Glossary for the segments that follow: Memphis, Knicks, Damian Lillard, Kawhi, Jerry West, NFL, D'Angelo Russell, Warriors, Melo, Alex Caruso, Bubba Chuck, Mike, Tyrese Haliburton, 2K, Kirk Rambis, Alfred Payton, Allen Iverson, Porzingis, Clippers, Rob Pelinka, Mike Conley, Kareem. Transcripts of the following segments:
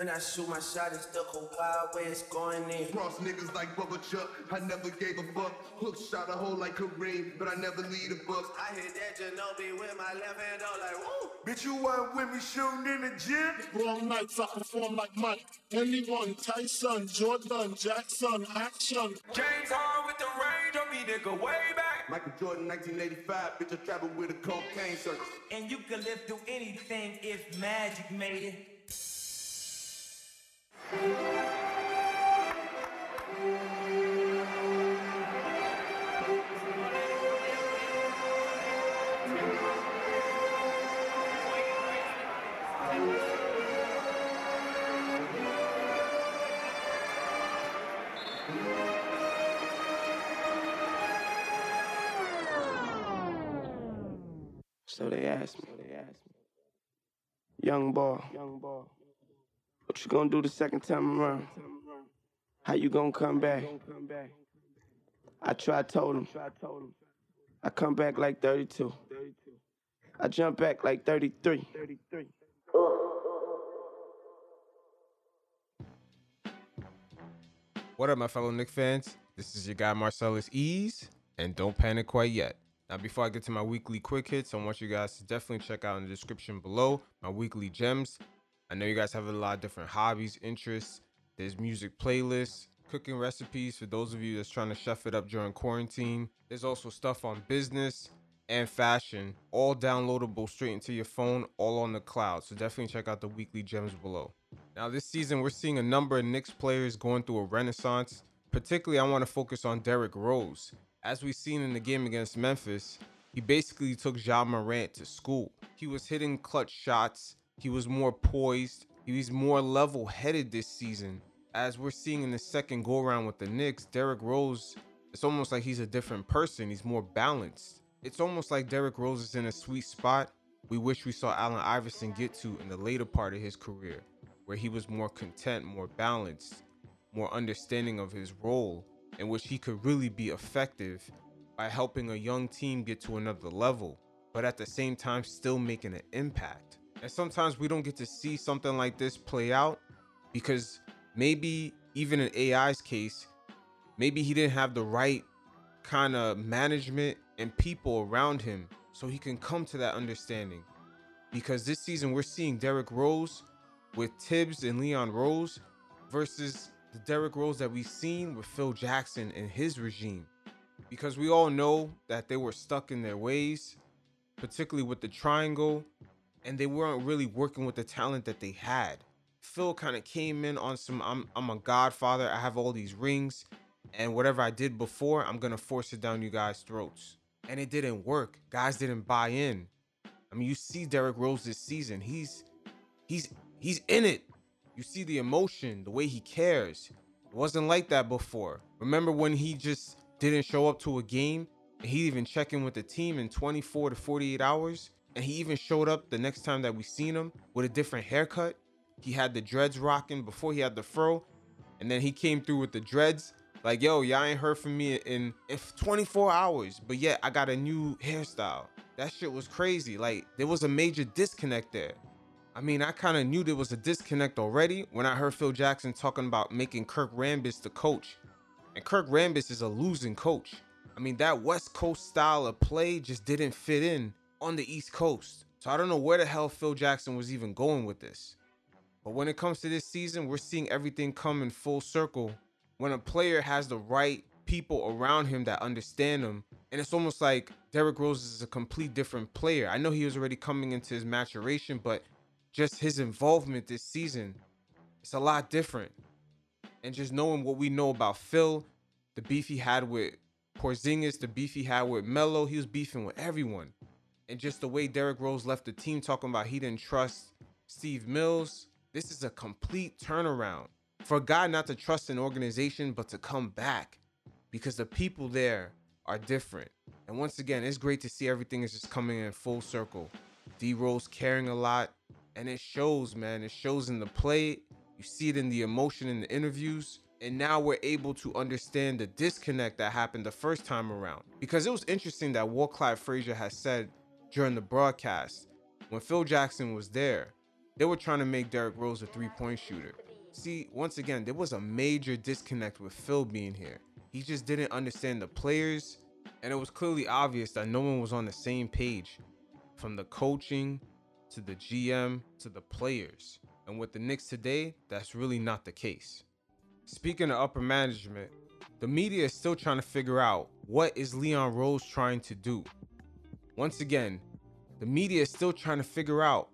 Then I shoot my shot, it's stuck a wild way, it's going in. Cross niggas like Bubba Chuck, I never gave a fuck. Hook shot a hole like Kareem, but I never lead a buck. I hit that Ginobili with my left hand, I'm like, woo! Bitch, you weren't with me shooting in the gym? Wrong nights, I perform like Mike. Anyone, Tyson, Jordan, Jackson, action. James Harden with the range on me, nigga, way back. Michael Jordan, 1985, bitch, I traveled with a cocaine circus. And you could live through anything if magic made it. So they asked me, young boy. What you gonna do the second time around? How you gonna come back? I tried, told him. I come back like 32. I jump back like 33. What up, my fellow Knicks fans? This is your guy, Marcellus Ease, and don't panic quite yet. Now, before I get to my weekly quick hits, I want you guys to definitely check out in the description below my weekly gems. I know you guys have a lot of different hobbies, interests. There's music playlists, cooking recipes for those of you that's trying to chef it up during quarantine. There's also stuff on business and fashion, all downloadable straight into your phone, all on the cloud. So definitely check out the weekly gems below. Now this season, we're seeing a number of Knicks players going through a renaissance. Particularly, I want to focus on Derrick Rose. As we've seen in the game against Memphis, he basically took Ja Morant to school. He was hitting clutch shots. He was more poised. He was more level-headed this season. As we're seeing in the second go-around with the Knicks, Derrick Rose, it's almost like he's a different person. He's more balanced. It's almost like Derrick Rose is in a sweet spot we wish we saw Allen Iverson get to in the later part of his career, where he was more content, more balanced, more understanding of his role, in which he could really be effective by helping a young team get to another level, but at the same time still making an impact. And sometimes we don't get to see something like this play out because maybe even in AI's case, maybe he didn't have the right kind of management and people around him so he can come to that understanding. Because this season we're seeing Derrick Rose with Tibbs and Leon Rose versus the Derrick Rose that we've seen with Phil Jackson and his regime. Because we all know that they were stuck in their ways, particularly with the triangle, and they weren't really working with the talent that they had. Phil kind of came in on some, I'm a godfather, I have all these rings, and whatever I did before, I'm going to force it down you guys' throats. And it didn't work. Guys didn't buy in. I mean, you see Derrick Rose this season. He's in it. You see the emotion, the way he cares. It wasn't like that before. Remember when he just didn't show up to a game, and he even checked in with the team in 24 to 48 hours? And he even showed up the next time that we seen him with a different haircut. He had the dreads rocking before he had the fro. And then he came through with the dreads. Like, yo, y'all ain't heard from me in 24 hours. But yet, I got a new hairstyle. That shit was crazy. Like, there was a major disconnect there. I mean, I kind of knew there was a disconnect already when I heard Phil Jackson talking about making Kirk Rambis the coach. And Kirk Rambis is a losing coach. I mean, that West Coast style of play just didn't fit in on the East Coast. So I don't know where the hell Phil Jackson was even going with this. But when it comes to this season, we're seeing everything come in full circle when a player has the right people around him that understand him. And it's almost like Derrick Rose is a complete different player. I know he was already coming into his maturation, but just his involvement this season, it's a lot different. And just knowing what we know about Phil, the beef he had with Porzingis, the beef he had with Melo, he was beefing with everyone. And just the way Derrick Rose left the team talking about he didn't trust Steve Mills. This is a complete turnaround. For a guy not to trust an organization, but to come back because the people there are different. And once again, it's great to see everything is just coming in full circle. D Rose caring a lot. And it shows, man. It shows in the play. You see it in the emotion in the interviews. And now we're able to understand the disconnect that happened the first time around. Because it was interesting that Walt Clyde Frazier has said during the broadcast, when Phil Jackson was there, They were trying to make Derrick Rose a three-point shooter. See, once again, there was a major disconnect with Phil being here. He just didn't understand the players, and it was clearly obvious that no one was on the same page, from the coaching to the GM to the players. And with the Knicks today, that's really not the case. Speaking of upper management, the media is still trying to figure out what is Leon Rose trying to do. Once again, the media is still trying to figure out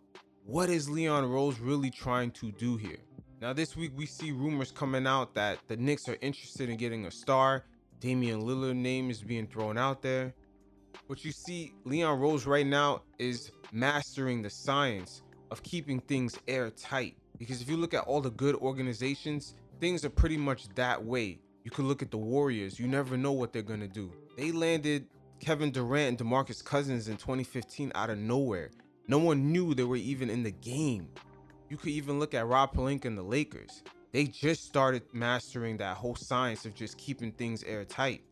what is Leon Rose really trying to do here. Now this week we see rumors coming out that the Knicks are interested in getting a star. Damian Lillard's name is being thrown out there. But you see, Leon Rose right now is mastering the science of keeping things airtight. Because if you look at all the good organizations, things are pretty much that way. You could look at the Warriors. You never know what they're going to do. They landed Kevin Durant and DeMarcus Cousins in 2015 out of nowhere. No one knew they were even in the game. You could even look at Rob Pelinka and the Lakers. They just started mastering that whole science of just keeping things airtight.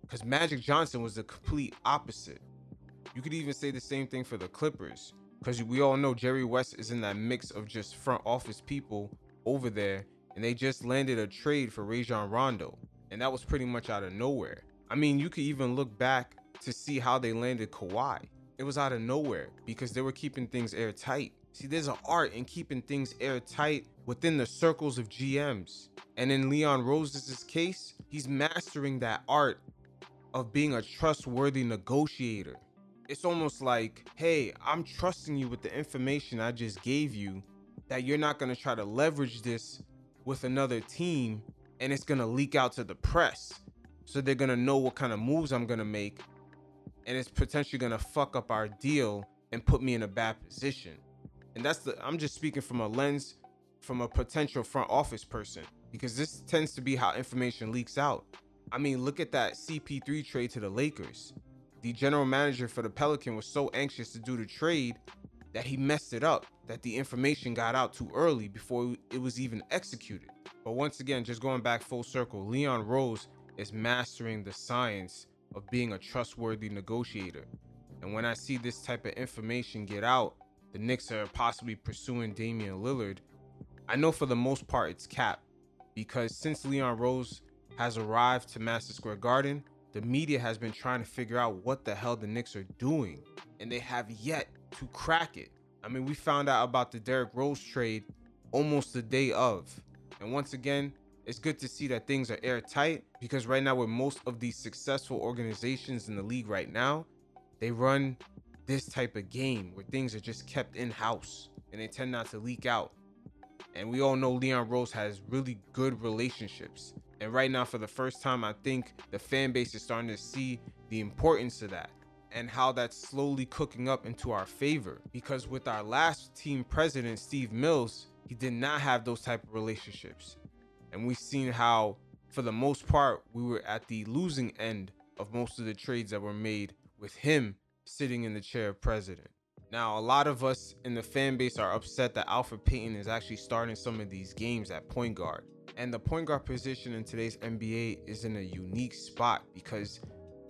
Because Magic Johnson was the complete opposite. You could even say the same thing for the Clippers. Because we all know Jerry West is in that mix of just front office people over there. And they just landed a trade for Rajon Rondo. And that was pretty much out of nowhere. I mean, you could even look back to see how they landed Kawhi. It was out of nowhere because they were keeping things airtight. See, there's an art in keeping things airtight within the circles of GMs. And in Leon Rose's case, he's mastering that art of being a trustworthy negotiator. It's almost like, hey, I'm trusting you with the information I just gave you, that you're not going to try to leverage this with another team and it's going to leak out to the press. So they're going to know what kind of moves I'm going to make, and it's potentially going to fuck up our deal and put me in a bad position. And that's I'm just speaking from a lens from a potential front office person, because this tends to be how information leaks out. I mean, look at that CP3 trade to the Lakers. The general manager for the Pelican was so anxious to do the trade that he messed it up, that the information got out too early before it was even executed. But once again, just going back full circle, Leon Rose is mastering the science of being a trustworthy negotiator. And when I see this type of information get out, the Knicks are possibly pursuing Damian Lillard. I know for the most part it's cap, because since Leon Rose has arrived to Madison Square Garden, the media has been trying to figure out what the hell the Knicks are doing, and they have yet to crack it. I mean, we found out about the Derrick Rose trade almost the day of. And once again, it's good to see that things are airtight, because right now with most of these successful organizations in the league right now, they run this type of game where things are just kept in-house and they tend not to leak out. And we all know Leon Rose has really good relationships. And right now, for the first time, I think the fan base is starting to see the importance of that and how that's slowly cooking up into our favor. Because with our last team president, Steve Mills, he did not have those type of relationships. And we've seen how, for the most part, we were at the losing end of most of the trades that were made with him sitting in the chair of president. Now, a lot of us in the fan base are upset that Alfred Payton is actually starting some of these games at point guard. And the point guard position in today's NBA is in a unique spot, because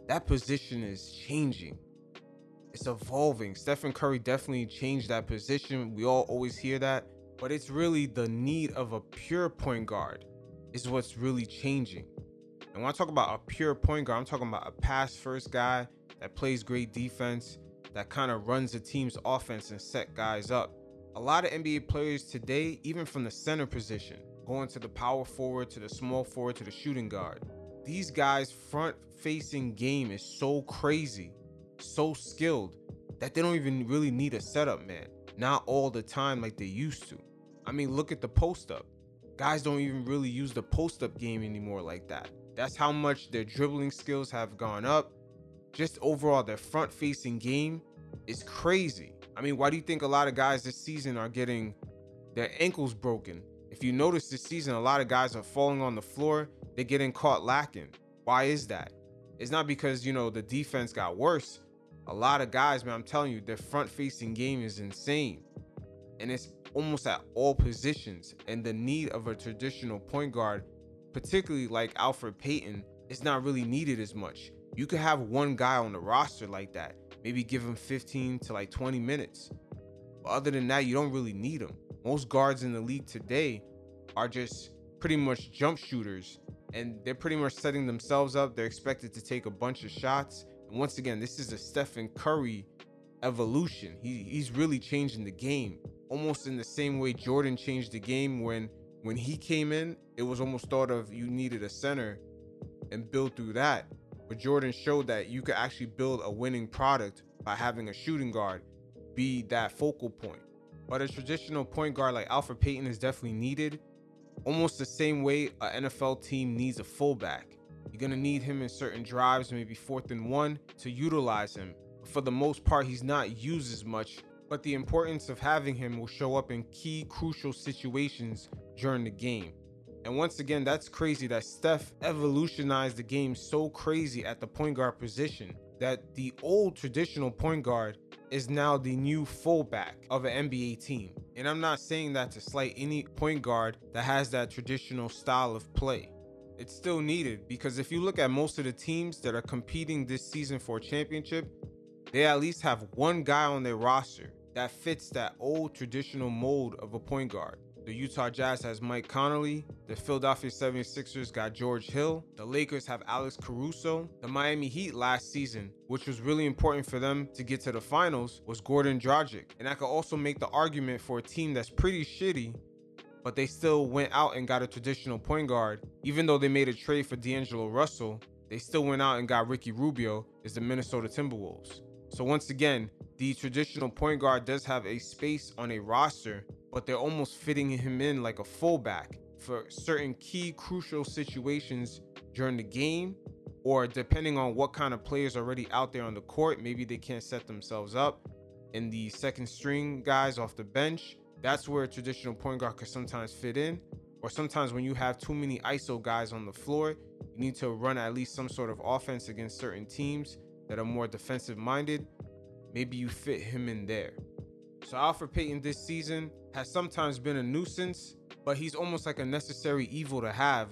that position is changing. It's evolving. Stephen Curry definitely changed that position. We all always hear that. But it's really the need of a pure point guard is what's really changing. And when I talk about a pure point guard, I'm talking about a pass-first guy that plays great defense, that kind of runs the team's offense and set guys up. A lot of NBA players today, even from the center position, going to the power forward, to the small forward, to the shooting guard. These guys' front-facing game is so crazy, so skilled, that they don't even really need a setup man. Not all the time like they used to. I mean, look at the post-up. Guys don't even really use the post-up game anymore like that. That's how much their dribbling skills have gone up. Just overall, their front-facing game is crazy. I mean, why do you think a lot of guys this season are getting their ankles broken? If you notice this season, a lot of guys are falling on the floor. They're getting caught lacking. Why is that? It's not because, you know, the defense got worse. A lot of guys, man, I'm telling you, their front-facing game is insane. And it's almost at all positions. And the need of a traditional point guard, particularly like Alfred Payton, is not really needed as much. You could have one guy on the roster like that. Maybe give him 15 to like 20 minutes. Other than that, you don't really need them. Most guards in the league today are just pretty much jump shooters, and they're pretty much setting themselves up. They're expected to take a bunch of shots. And once again, this is a Stephen Curry evolution. He's really changing the game, almost in the same way Jordan changed the game. When he came in, it was almost thought of you needed a center and build through that. But Jordan showed that you could actually build a winning product by having a shooting guard be that focal point. But a traditional point guard like Alfred Payton is definitely needed, almost the same way an NFL team needs a fullback. You're going to need him in certain drives, maybe 4th and 1, to utilize him. For the most part, he's not used as much, but the importance of having him will show up in key, crucial situations during the game. And once again, that's crazy that Steph evolutionized the game so crazy at the point guard position that the old traditional point guard is now the new fullback of an NBA team. And I'm not saying that to slight any point guard that has that traditional style of play. It's still needed, because if you look at most of the teams that are competing this season for a championship, they at least have one guy on their roster that fits that old traditional mold of a point guard. The Utah Jazz has Mike Conley. The Philadelphia 76ers got George Hill. The Lakers have Alex Caruso. The Miami Heat last season, which was really important for them to get to the finals, was Goran Dragic. And I could also make the argument for a team that's pretty shitty, but they still went out and got a traditional point guard. Even though they made a trade for D'Angelo Russell, they still went out and got Ricky Rubio, is the Minnesota Timberwolves. So once again, the traditional point guard does have a space on a roster, but they're almost fitting him in like a fullback for certain key, crucial situations during the game, or depending on what kind of players are already out there on the court. Maybe they can't set themselves up, and the second string guys off the bench, that's where a traditional point guard could sometimes fit in. Or sometimes when you have too many ISO guys on the floor, you need to run at least some sort of offense against certain teams that are more defensive minded. Maybe you fit him in there. So Alfred Payton this season has sometimes been a nuisance, but he's almost like a necessary evil to have,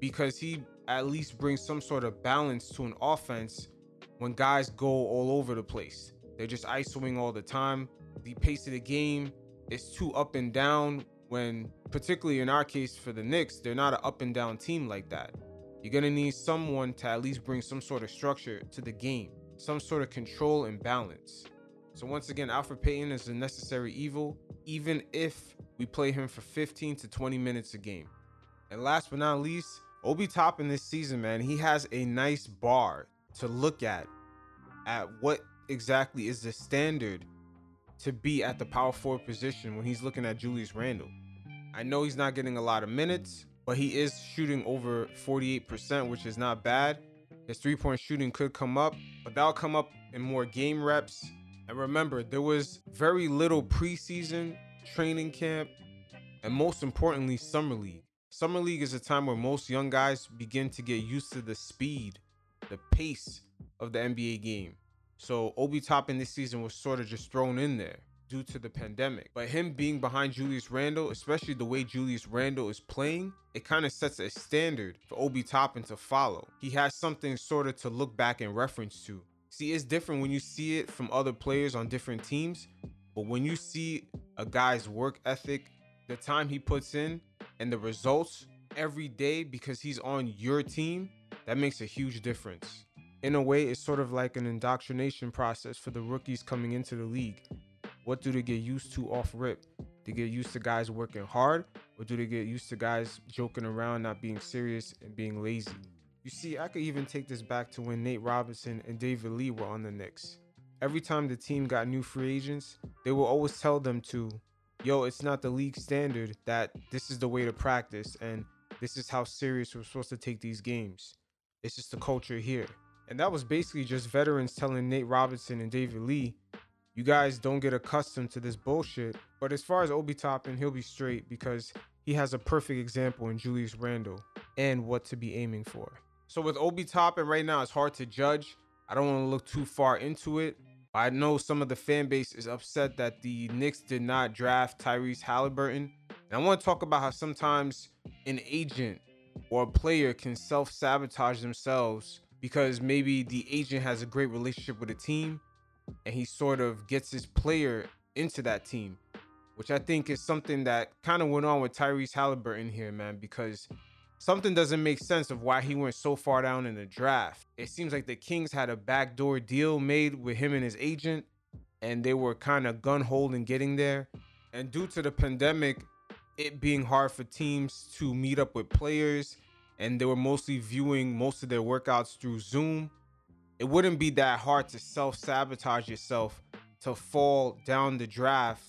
because he at least brings some sort of balance to an offense when guys go all over the place. They're just ISOing all the time. The pace of the game is too up and down, when particularly in our case for the Knicks, they're not an up and down team like that. You're going to need someone to at least bring some sort of structure to the game, some sort of control and balance. So once again, Alfred Payton is a necessary evil, even if we play him for 15 to 20 minutes a game. And last but not least, Obi Toppin this season, man, he has a nice bar to look at what exactly is the standard to be at the power forward position when he's looking at Julius Randle. I know he's not getting a lot of minutes, but he is shooting over 48%, which is not bad. His three-point shooting could come up, but that'll come up in more game reps. And remember, there was very little preseason, training camp, and most importantly, summer league. Summer league is a time where most young guys begin to get used to the speed, the pace of the NBA game. So Obi Toppin this season was sort of just thrown in there due to the pandemic. But him being behind Julius Randle, especially the way Julius Randle is playing, it kind of sets a standard for Obi Toppin to follow. He has something sort of to look back and reference to. See, it's different when you see it from other players on different teams, but when you see a guy's work ethic, the time he puts in, and the results every day because he's on your team, that makes a huge difference. In a way, it's sort of like an indoctrination process for the rookies coming into the league. What do they get used to off rip? They get used to guys working hard, or do they get used to guys joking around, not being serious and being lazy? You see, I could even take this back to when Nate Robinson and David Lee were on the Knicks. Every time the team got new free agents, they will always tell them to, yo, it's not the league standard that this is the way to practice and this is how serious we're supposed to take these games. It's just the culture here. And that was basically just veterans telling Nate Robinson and David Lee, you guys don't get accustomed to this bullshit. But as far as Obi Toppin, he'll be straight, because he has a perfect example in Julius Randle and what to be aiming for. So with Obi Toppin right now, it's hard to judge. I don't want to look too far into it. I know some of the fan base is upset that the Knicks did not draft Tyrese Haliburton. And I want to talk about how sometimes an agent or a player can self-sabotage themselves, because maybe the agent has a great relationship with a team, and he sort of gets his player into that team, which I think is something that kind of went on with Tyrese Haliburton here, man, because something doesn't make sense of why he went so far down in the draft. It seems like the Kings had a backdoor deal made with him and his agent, and they were kind of gun-holed in getting there. And due to the pandemic, it being hard for teams to meet up with players, and they were mostly viewing most of their workouts through Zoom, it wouldn't be that hard to self-sabotage yourself to fall down the draft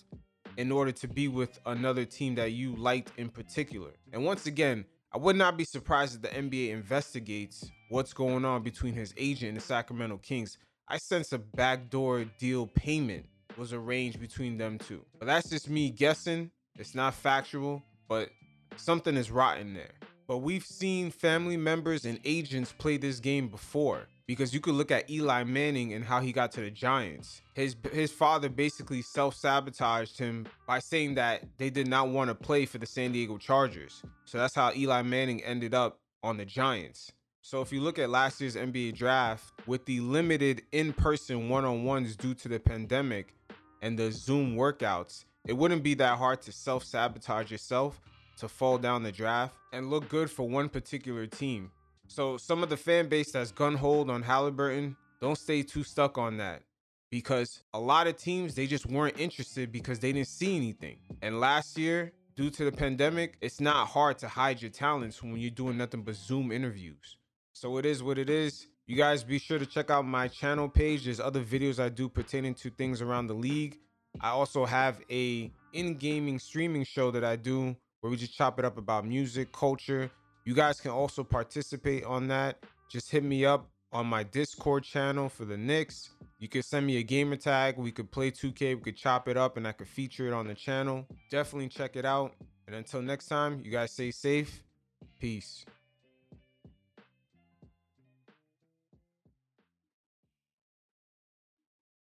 in order to be with another team that you liked in particular. And once again, I would not be surprised if the NBA investigates what's going on between his agent and the Sacramento Kings. I sense a backdoor deal payment was arranged between them two. But that's just me guessing. It's not factual, but something is rotten there. But we've seen family members and agents play this game before, because you could look at Eli Manning and how he got to the Giants. His father basically self-sabotaged him by saying that they did not want to play for the San Diego Chargers. So that's how Eli Manning ended up on the Giants. So if you look at last year's NBA draft, with the limited in-person one-on-ones due to the pandemic and the Zoom workouts, it wouldn't be that hard to self-sabotage yourself to fall down the draft and look good for one particular team. So some of the fan base that's gun-holed on Haliburton, don't stay too stuck on that, because a lot of teams, they just weren't interested because they didn't see anything. And last year, due to the pandemic, it's not hard to hide your talents when you're doing nothing but Zoom interviews. So it is what it is. You guys be sure to check out my channel page. There's other videos I do pertaining to things around the league. I also have a in-gaming streaming show that I do where we just chop it up about music, culture. You guys can also participate on that. Just hit me up on my Discord channel for the Knicks. You can send me a gamer tag. We could play 2K. We could chop it up and I could feature it on the channel. Definitely check it out. And until next time, you guys stay safe. Peace.